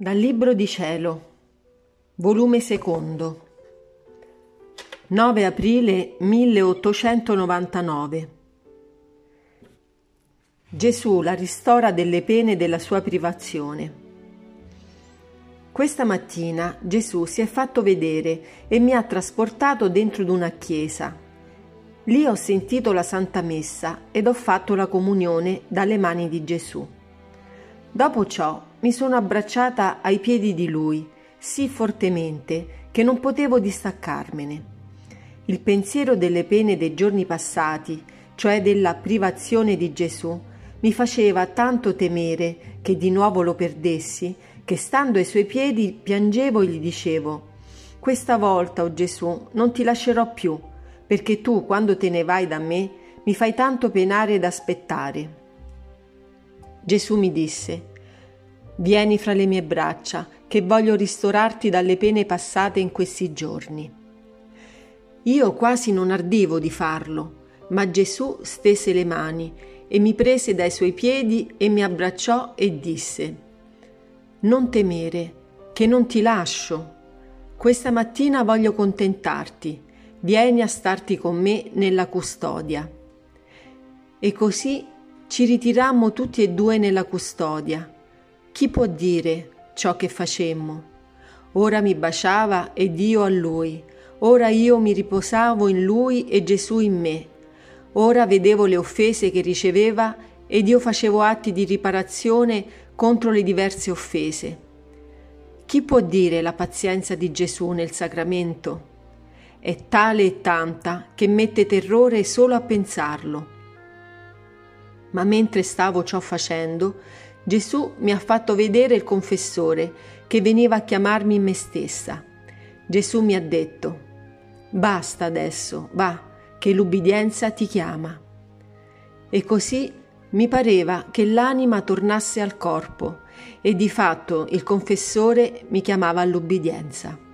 Dal Libro di Cielo, volume secondo, 9 aprile 1899. Gesù la ristora delle pene della sua privazione. Questa mattina Gesù si è fatto vedere e mi ha trasportato dentro d'una chiesa. Lì ho sentito la Santa Messa ed ho fatto la comunione dalle mani di Gesù. Dopo ciò mi sono abbracciata ai piedi di Lui, sì fortemente che non potevo distaccarmene. Il pensiero delle pene dei giorni passati, cioè della privazione di Gesù, mi faceva tanto temere che di nuovo lo perdessi, che stando ai suoi piedi piangevo e gli dicevo: «Questa volta, o Gesù, non ti lascerò più, perché tu, quando te ne vai da me, mi fai tanto penare ed aspettare». Gesù mi disse: «Vieni fra le mie braccia, che voglio ristorarti dalle pene passate in questi giorni». Io quasi non ardivo di farlo, ma Gesù stese le mani e mi prese dai suoi piedi e mi abbracciò e disse: «Non temere, che non ti lascio. Questa mattina voglio contentarti. Vieni a starti con me nella custodia». E così ci ritirammo tutti e due nella custodia. Chi può dire ciò che facemmo? Ora mi baciava ed io a lui, ora io mi riposavo in lui e Gesù in me, ora vedevo le offese che riceveva ed io facevo atti di riparazione contro le diverse offese. Chi può dire la pazienza di Gesù nel sacramento? È tale e tanta che mette terrore solo a pensarlo. Ma mentre stavo ciò facendo, Gesù mi ha fatto vedere il confessore che veniva a chiamarmi in me stessa. Gesù mi ha detto: «Basta adesso, va, che l'ubbidienza ti chiama». E così mi pareva che l'anima tornasse al corpo e di fatto il confessore mi chiamava all'ubbidienza.